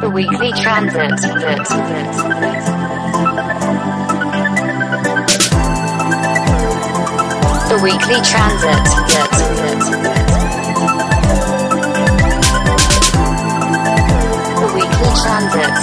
The Weekly Transit. The Weekly Transit. The Weekly Transit.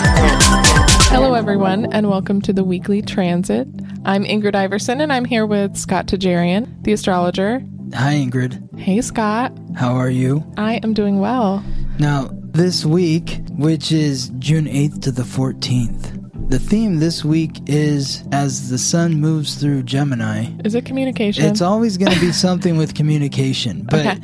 Hello, everyone, and welcome to the Weekly Transit. I'm Ingrid Iverson, and I'm here with Scott Tajarian, the astrologer. Hi, Ingrid. Hey, Scott. How are you? I am doing well. Now, this week, which is June 8th to the 14th, the theme this week is as the sun moves through Gemini. Is it communication? It's always going to be something with communication, but okay.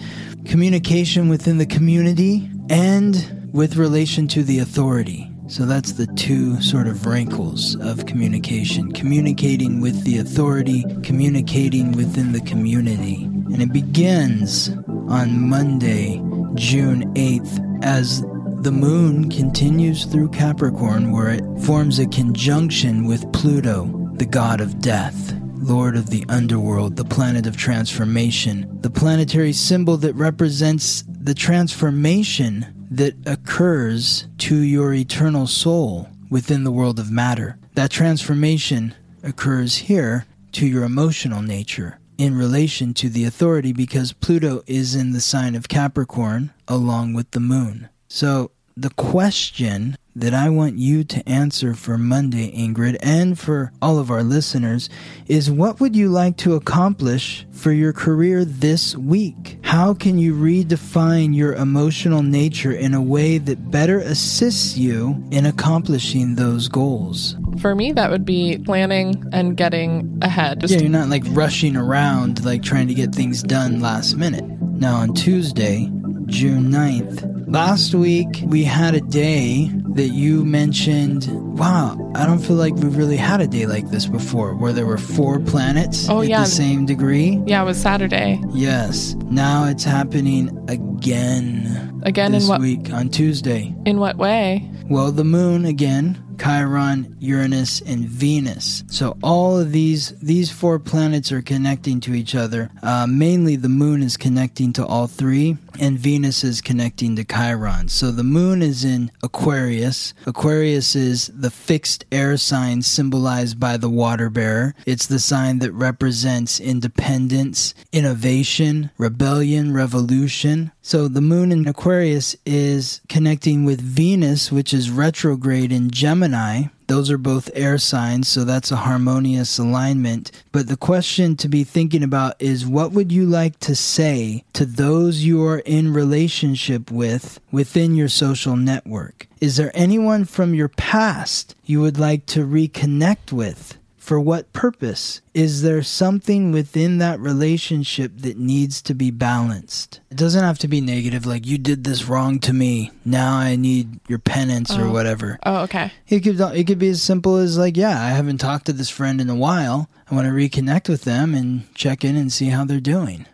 Communication within the community and with relation to the authority. So that's the two sort of wrinkles of communication. Communicating with the authority, communicating within the community. And it begins on Monday, June 8th, as the moon continues through Capricorn, where it forms a conjunction with Pluto, the god of death, lord of the underworld, the planet of transformation, the planetary symbol that represents the transformation that occurs to your eternal soul within the world of matter. That transformation occurs here to your emotional nature in relation to the authority, because Pluto is in the sign of Capricorn along with the moon. So the question that I want you to answer for Monday, Ingrid, and for all of our listeners, is what would you like to accomplish for your career this week? How can you redefine your emotional nature in a way that better assists you in accomplishing those goals? For me, that would be planning and getting ahead. Yeah, you're not like rushing around, like trying to get things done last minute. Now on Tuesday, June 9th, last week, we had a day that you mentioned, wow, I don't feel like we've really had a day like this before, where there were 4 planets the same degree. Yeah, it was Saturday. Yes. Now it's happening again. Again in what? This week, on Tuesday. In what way? Well, the moon again, Chiron, Uranus, and Venus. So all of these 4 planets are connecting to each other. Mainly the moon is connecting to all 3, and Venus is connecting to Chiron. So the moon is in Aquarius. Aquarius is the fixed air sign symbolized by the water bearer. It's the sign that represents independence, innovation, rebellion, revolution. So the moon in Aquarius is connecting with Venus, which is retrograde in Gemini. Those are both air signs, so that's a harmonious alignment. But the question to be thinking about is, what would you like to say to those you are in relationship with within your social network? Is there anyone from your past you would like to reconnect with? For what purpose? Is there something within that relationship that needs to be balanced? It doesn't have to be negative, like you did this wrong to me, now I need your penance or whatever. Oh, okay. It could be as simple as like, yeah, I haven't talked to this friend in a while. I want to reconnect with them and check in and see how they're doing.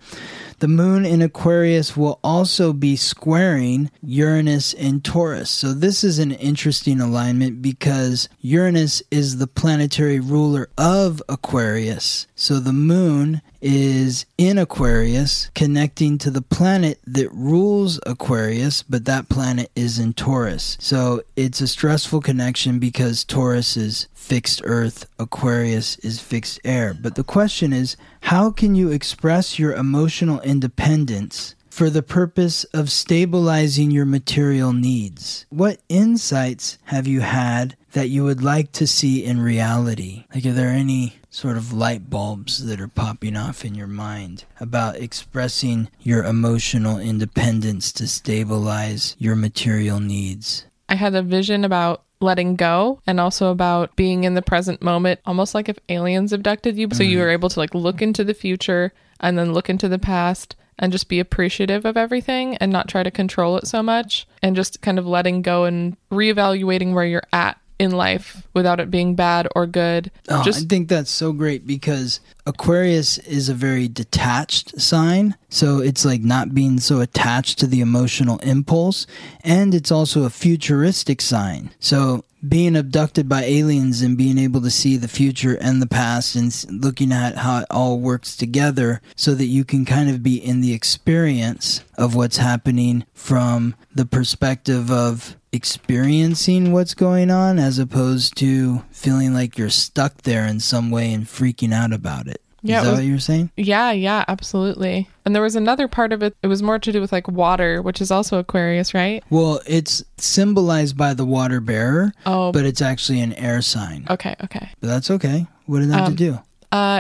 The moon in Aquarius will also be squaring Uranus and Taurus. So this is an interesting alignment because Uranus is the planetary ruler of Aquarius. So the moon is in Aquarius, connecting to the planet that rules Aquarius, but that planet is in Taurus. So it's a stressful connection because Taurus is fixed earth, Aquarius is fixed air. But the question is, how can you express your emotional independence for the purpose of stabilizing your material needs? What insights have you had that you would like to see in reality? Like, are there any sort of light bulbs that are popping off in your mind about expressing your emotional independence to stabilize your material needs? I had a vision about letting go, and also about being in the present moment, almost like if aliens abducted you. So you were able to like look into the future and then look into the past and just be appreciative of everything and not try to control it so much, and just kind of letting go and reevaluating where you're at in life without it being bad or good. I think that's so great, because Aquarius is a very detached sign, so it's like not being so attached to the emotional impulse, and it's also a futuristic sign. So being abducted by aliens and being able to see the future and the past and looking at how it all works together so that you can kind of be in the experience of what's happening from the perspective of experiencing what's going on as opposed to feeling like you're stuck there in some way and freaking out about it. Yeah, is that what you were saying? Yeah, absolutely. And there was another part of it. It was more to do with like water, which is also Aquarius, right? Well, it's symbolized by the water bearer, but it's actually an air sign. Okay. But that's okay. What did that have to do?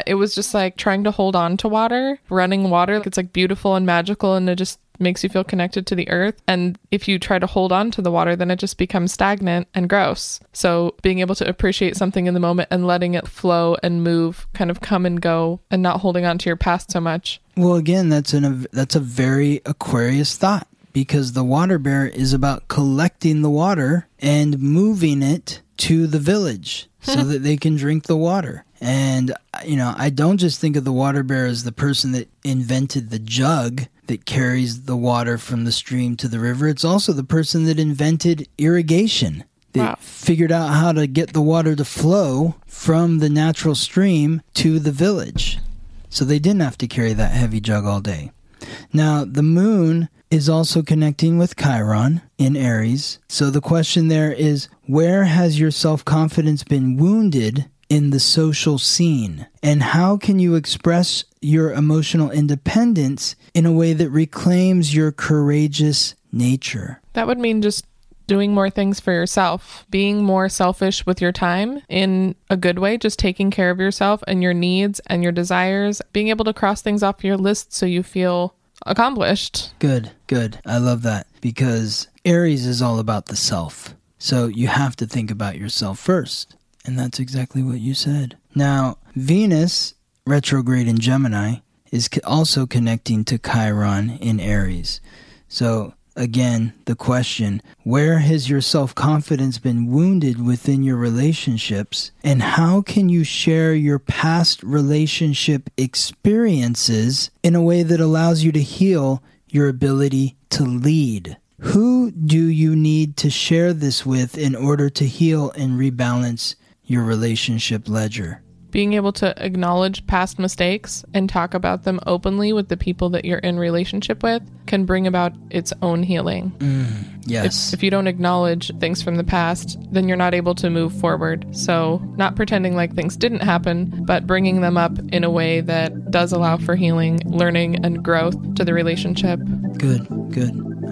It was just like trying to hold on to water, running water. It's like beautiful and magical, and it just makes you feel connected to the earth. And if you try to hold on to the water, then it just becomes stagnant and gross. So being able to appreciate something in the moment and letting it flow and move, kind of come and go, and not holding on to your past so much. Well, again, that's a very Aquarius thought, because the water bearer is about collecting the water and moving it to the village so that they can drink the water. And, you know, I don't just think of the water bearer as the person that invented the jug that carries the water from the stream to the river. It's also the person that invented irrigation, that figured out how to get the water to flow from the natural stream to the village. So they didn't have to carry that heavy jug all day. Now, the moon is also connecting with Chiron in Aries. So the question there is, where has your self-confidence been wounded in the social scene? And how can you express your emotional independence in a way that reclaims your courageous nature? That would mean just doing more things for yourself, being more selfish with your time in a good way, just taking care of yourself and your needs and your desires, being able to cross things off your list so you feel accomplished. Good. I love that, because Aries is all about the self. So you have to think about yourself first. And that's exactly what you said. Now, Venus, retrograde in Gemini, is also connecting to Chiron in Aries. So, again, the question, where has your self-confidence been wounded within your relationships? And how can you share your past relationship experiences in a way that allows you to heal your ability to lead? Who do you need to share this with in order to heal and rebalance your relationship ledger? Being able to acknowledge past mistakes and talk about them openly with the people that you're in relationship with can bring about its own healing. Yes. If you don't acknowledge things from the past, then you're not able to move forward. So not pretending like things didn't happen, but bringing them up in a way that does allow for healing, learning, and growth to the relationship. Good.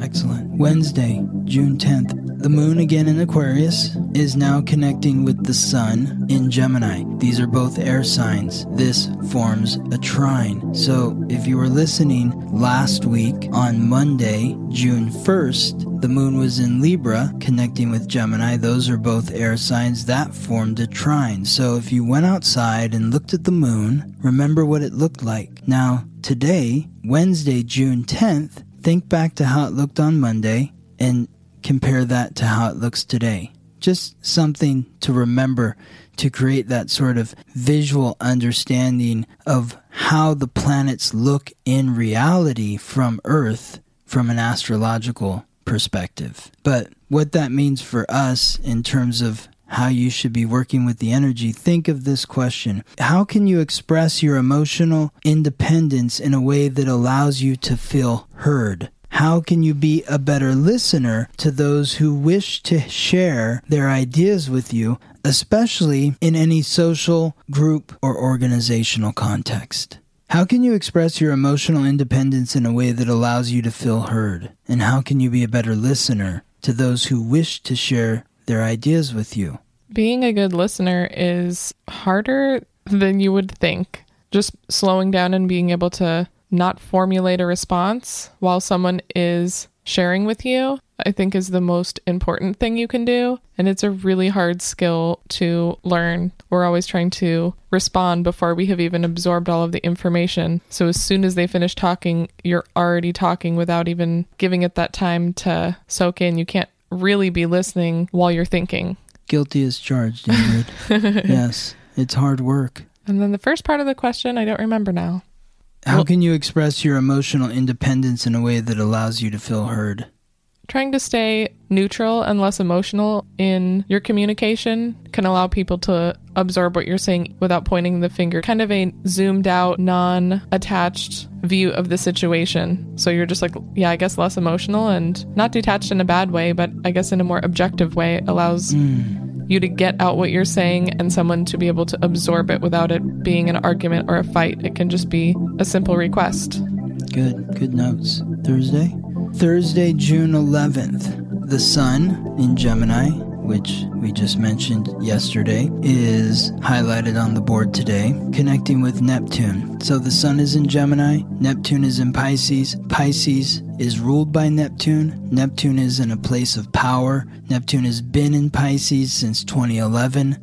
Excellent. Wednesday, June 10th. The moon, again in Aquarius, is now connecting with the sun in Gemini. These are both air signs. This forms a trine. So if you were listening last week on Monday, June 1st, the moon was in Libra connecting with Gemini. Those are both air signs that formed a trine. So if you went outside and looked at the moon, remember what it looked like. Now, today, Wednesday, June 10th, think back to how it looked on Monday and compare that to how it looks today. Just something to remember to create that sort of visual understanding of how the planets look in reality from Earth from an astrological perspective. But what that means for us in terms of how you should be working with the energy, think of this question. How can you express your emotional independence in a way that allows you to feel heard? How can you be a better listener to those who wish to share their ideas with you, especially in any social, group, or organizational context? How can you express your emotional independence in a way that allows you to feel heard? And how can you be a better listener to those who wish to share their ideas with you? Being a good listener is harder than you would think. Just slowing down and being able to not formulate a response while someone is sharing with you, I think, is the most important thing you can do. And it's a really hard skill to learn. We're always trying to respond before we have even absorbed all of the information. So as soon as they finish talking, you're already talking without even giving it that time to soak in. You can't really be listening while you're thinking. Guilty as charged, Ingrid. Yes, it's hard work. And then the first part of the question, I don't remember now. How can you express your emotional independence in a way that allows you to feel heard? Trying to stay neutral and less emotional in your communication can allow people to absorb what you're saying without pointing the finger. Kind of a zoomed out, non-attached view of the situation. So you're just like, yeah, I guess less emotional and not detached in a bad way, but I guess in a more objective way allows you to get out what you're saying and someone to be able to absorb it without it being an argument or a fight. It can just be a simple request. Good notes. Thursday, June 11th, the sun in Gemini, which we just mentioned yesterday, is highlighted on the board today, connecting with Neptune. So the sun is in Gemini, Neptune is in Pisces, Pisces is ruled by Neptune, Neptune is in a place of power, Neptune has been in Pisces since 2011.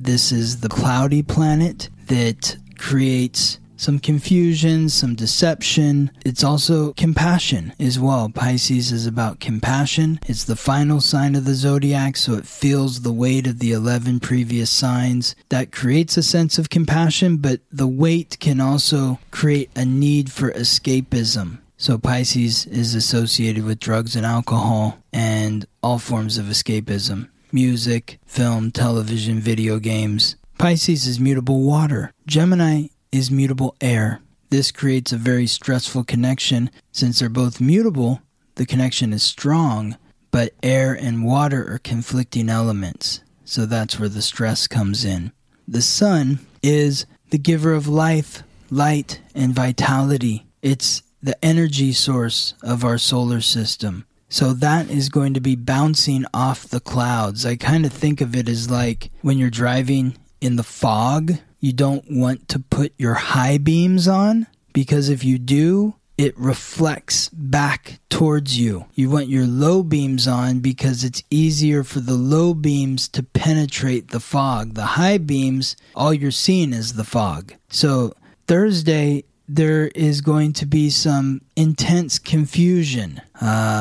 This is the cloudy planet that creates some confusion, some deception. It's also compassion as well. Pisces is about compassion. It's the final sign of the zodiac, so it feels the weight of the 11 previous signs. That creates a sense of compassion, but the weight can also create a need for escapism. So Pisces is associated with drugs and alcohol and all forms of escapism. Music, film, television, video games. Pisces is mutable water. Gemini is mutable air. This creates a very stressful connection. Since they're both mutable, the connection is strong, but air and water are conflicting elements. So that's where the stress comes in. The sun is the giver of life, light, and vitality. It's the energy source of our solar system. So that is going to be bouncing off the clouds. I kind of think of it as like when you're driving in the fog, you don't want to put your high beams on, because if you do, it reflects back towards you. You want your low beams on because it's easier for the low beams to penetrate the fog. The high beams, all you're seeing is the fog. So Thursday, there is going to be some intense confusion. You're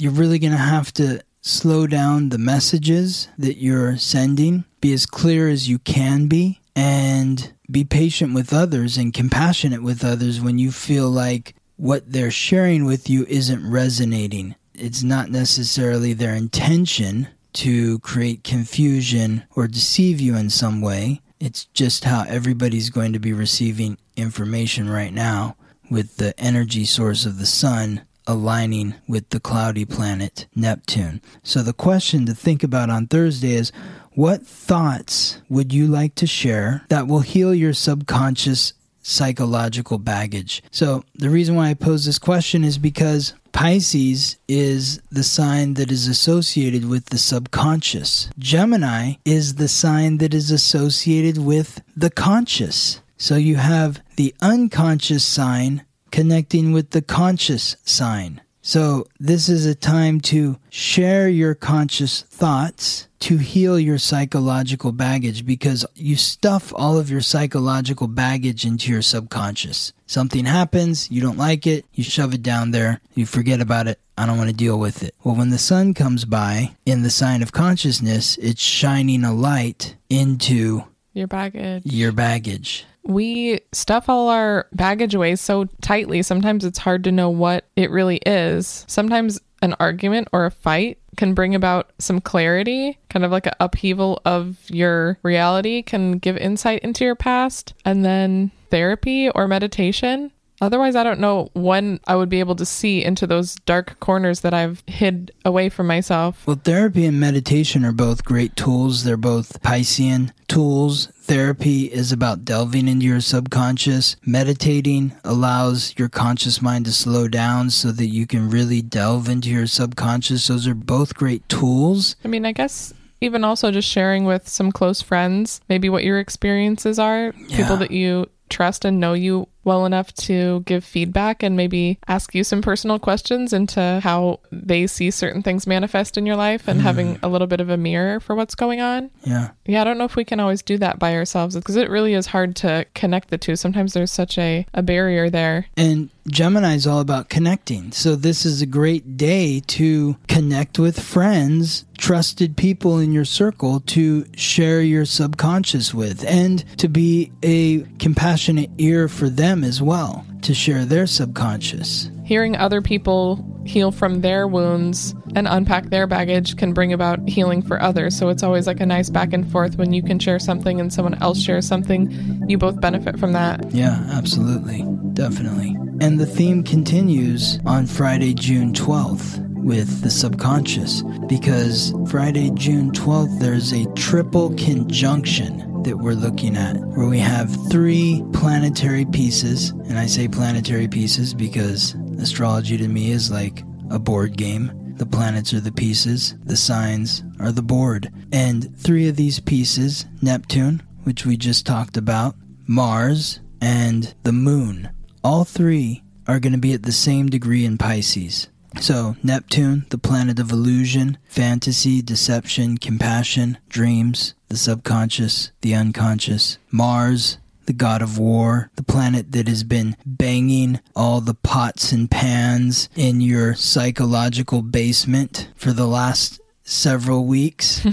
really going to have to slow down the messages that you're sending. Be as clear as you can be. And be patient with others and compassionate with others when you feel like what they're sharing with you isn't resonating. It's not necessarily their intention to create confusion or deceive you in some way. It's just how everybody's going to be receiving information right now, with the energy source of the sun aligning with the cloudy planet Neptune. So the question to think about on Thursday is, what thoughts would you like to share that will heal your subconscious psychological baggage? So the reason why I pose this question is because Pisces is the sign that is associated with the subconscious. Gemini is the sign that is associated with the conscious. So you have the unconscious sign connecting with the conscious sign. So this is a time to share your conscious thoughts to heal your psychological baggage, because you stuff all of your psychological baggage into your subconscious. Something happens, you don't like it, you shove it down there, you forget about it, I don't want to deal with it. Well, when the sun comes by in the sign of consciousness, it's shining a light into your baggage. We stuff all our baggage away so tightly, sometimes it's hard to know what it really is. Sometimes an argument or a fight can bring about some clarity, kind of like an upheaval of your reality can give insight into your past, and then therapy or meditation. Otherwise, I don't know when I would be able to see into those dark corners that I've hid away from myself. Well, therapy and meditation are both great tools. They're both Piscean tools. Therapy is about delving into your subconscious. Meditating allows your conscious mind to slow down so that you can really delve into your subconscious. Those are both great tools. I mean, I guess even also just sharing with some close friends, maybe what your experiences are, people that you trust and know you well enough to give feedback and maybe ask you some personal questions into how they see certain things manifest in your life, and having a little bit of a mirror for what's going on. Yeah, I don't know if we can always do that by ourselves, because it really is hard to connect the two. Sometimes there's such a barrier there. And Gemini is all about connecting. So this is a great day to connect with friends, trusted people in your circle to share your subconscious with, and to be a compassionate ear for them as well, to share their subconscious. Hearing other people heal from their wounds and unpack their baggage can bring about healing for others. So it's always like a nice back and forth when you can share something and someone else shares something. You both benefit from that. Yeah, absolutely. Definitely. And the theme continues on Friday, June 12th. With the subconscious, because Friday, June 12th, there's a triple conjunction that we're looking at, where we have three planetary pieces. And I say planetary pieces because astrology to me is like a board game. The planets are the pieces, the signs are the board. And three of these pieces, Neptune, which we just talked about, Mars, and the moon, all three are going to be at the same degree in Pisces. So Neptune, the planet of illusion, fantasy, deception, compassion, dreams, the subconscious, the unconscious. Mars, the god of war, the planet that has been banging all the pots and pans in your psychological basement for the last several weeks,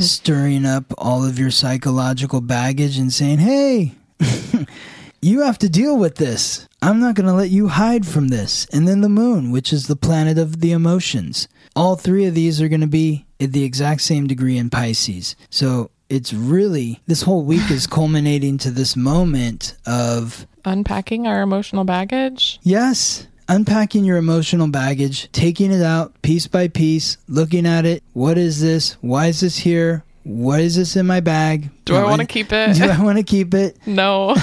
stirring up all of your psychological baggage and saying, hey, you have to deal with this. I'm not going to let you hide from this. And then the moon, which is the planet of the emotions. All three of these are going to be at the exact same degree in Pisces. So it's really, this whole week is culminating to this moment of unpacking our emotional baggage. Yes. Unpacking your emotional baggage, taking it out piece by piece, looking at it. What is this? Why is this here? What is this in my bag? Do I want to keep it? Do I want to keep it? No.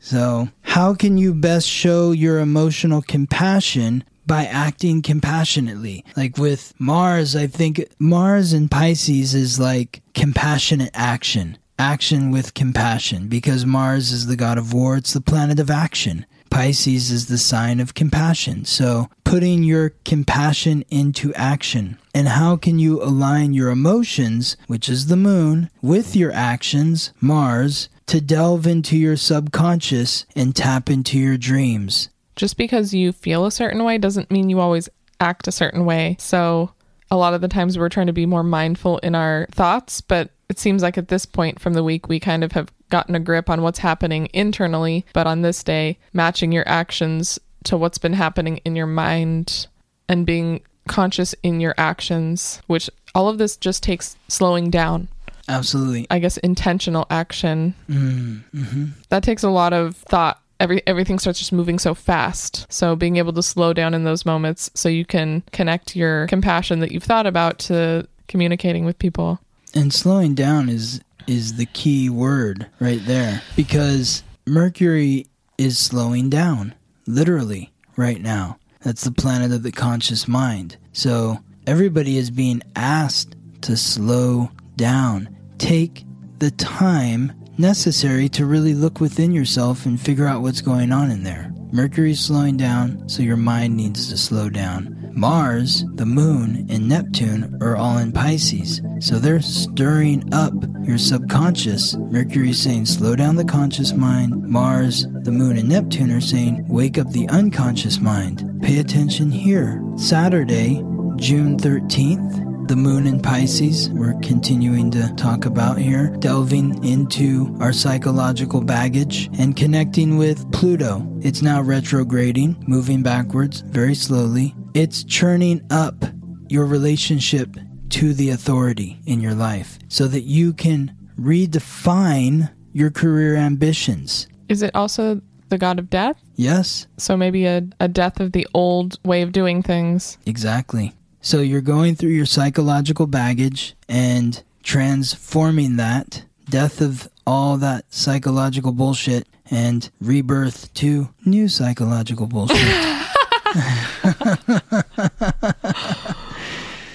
So, how can you best show your emotional compassion by acting compassionately? Like with Mars, I think Mars in Pisces is like compassionate action. Action with compassion, because Mars is the god of war. It's the planet of action. Pisces is the sign of compassion. So putting your compassion into action. And how can you align your emotions, which is the moon, with your actions, Mars, to delve into your subconscious and tap into your dreams? Just because you feel a certain way doesn't mean you always act a certain way. So a lot of the times we're trying to be more mindful in our thoughts, but it seems like at this point from the week, we kind of have gotten a grip on what's happening internally, but on this day, matching your actions to what's been happening in your mind and being conscious in your actions, which all of this just takes slowing down. Absolutely. I guess intentional action. Mm-hmm. That takes a lot of thought. Everything starts just moving so fast. So being able to slow down in those moments so you can connect your compassion that you've thought about to communicating with people. And slowing down is the key word right there, because Mercury is slowing down, literally, right now. That's the planet of the conscious mind. So everybody is being asked to slow down. Take the time necessary to really look within yourself and figure out what's going on in there. Mercury is slowing down, so your mind needs to slow down. Mars, the moon, and Neptune are all in Pisces. So they're stirring up your subconscious. Mercury is saying, slow down the conscious mind. Mars, the moon, and Neptune are saying, wake up the unconscious mind. Pay attention here. Saturday, June 13th, the moon in Pisces, we're continuing to talk about here, delving into our psychological baggage and connecting with Pluto. It's now retrograding, moving backwards very slowly. It's churning up your relationship to the authority in your life so that you can redefine your career ambitions. Is it also the god of death? Yes. So maybe a death of the old way of doing things. Exactly. So you're going through your psychological baggage and transforming that, death of all that psychological bullshit, and rebirth to new psychological bullshit.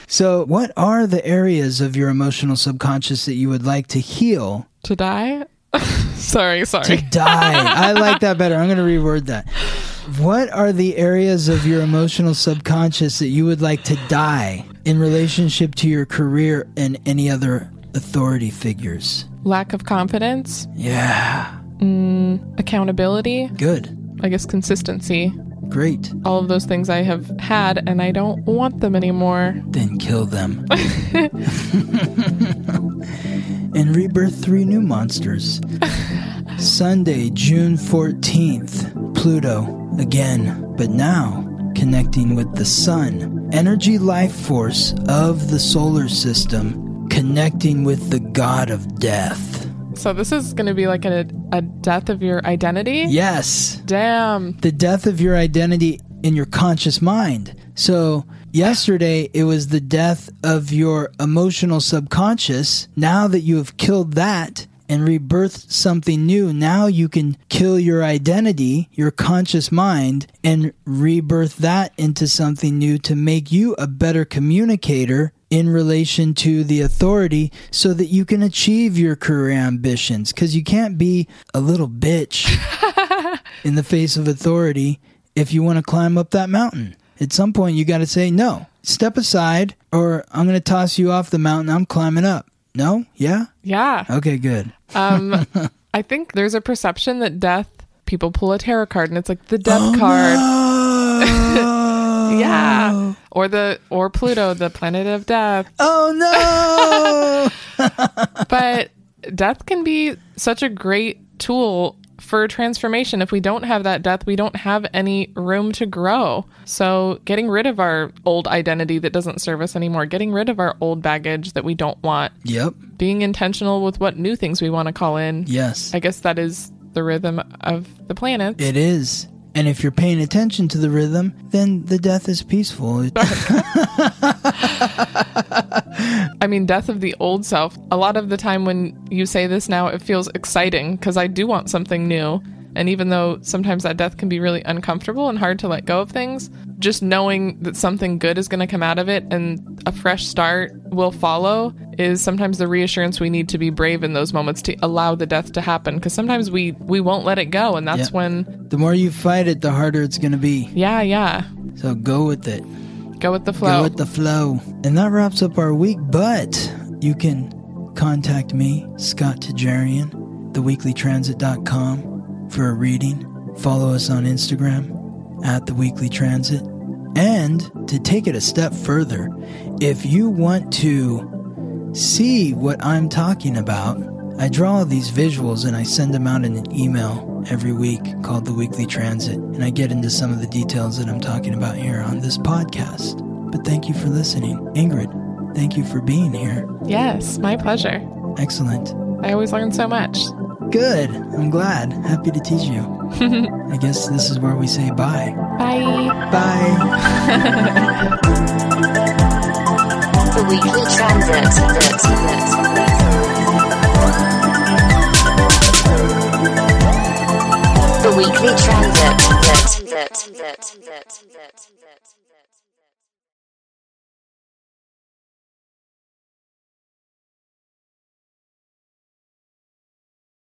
So what are the areas of your emotional subconscious that you would like to heal? To die? sorry. To die. I like that better. I'm going to reword that. What are the areas of your emotional subconscious that you would like to die in relationship to your career and any other authority figures? Lack of confidence. Yeah. Accountability. Good. I guess consistency. Great. All of those things I have had and I don't want them anymore. Then kill them. And rebirth 3 new monsters. Sunday, June 14th, Pluto again, but now connecting with the sun, energy life force of the solar system, connecting with the god of death. So this is going to be like a death of your identity? Yes. Damn. The death of your identity in your conscious mind. So yesterday it was the death of your emotional subconscious. Now that you have killed that and rebirthed something new, now you can kill your identity, your conscious mind, and rebirth that into something new to make you a better communicator in relation to the authority so that you can achieve your career ambitions. Because you can't be a little bitch in the face of authority if you want to climb up that mountain. At some point, you got to say, no, step aside, or I'm going to toss you off the mountain. I'm climbing up. No? Yeah? Yeah. Okay, good. I think there's a perception that death, people pull a tarot card and it's like the death card. No! Yeah. Or Pluto, the planet of death. Oh no. But death can be such a great tool for transformation. If we don't have that death, we don't have any room to grow. So getting rid of our old identity that doesn't serve us anymore, getting rid of our old baggage that we don't want. Yep. Being intentional with what new things we want to call in. Yes. I guess that is the rhythm of the planets. It is. And if you're paying attention to the rhythm, then the death is peaceful. I mean, death of the old self. A lot of the time when you say this now, it feels exciting because I do want something new. And even though sometimes that death can be really uncomfortable and hard to let go of things, just knowing that something good is going to come out of it and a fresh start will follow is sometimes the reassurance we need to be brave in those moments to allow the death to happen. Because sometimes we won't let it go. And that's when... The more you fight it, the harder it's going to be. Yeah, yeah. So go with it. Go with the flow. Go with the flow. And that wraps up our week. But you can contact me, Scott Tajarian, theweeklytransit.com. for a reading. Follow us on Instagram at The Weekly Transit. And to take it a step further, if you want to see what I'm talking about, I draw these visuals and I send them out in an email every week called The Weekly Transit, and I get into some of the details that I'm talking about here on this podcast. But thank you for listening. Ingrid, thank you for being here. Yes, my pleasure. Excellent. I always learn so much. Good. I'm glad. Happy to teach you. I guess this is where we say bye. Bye. Bye. The Weekly Transit. The Weekly Transit.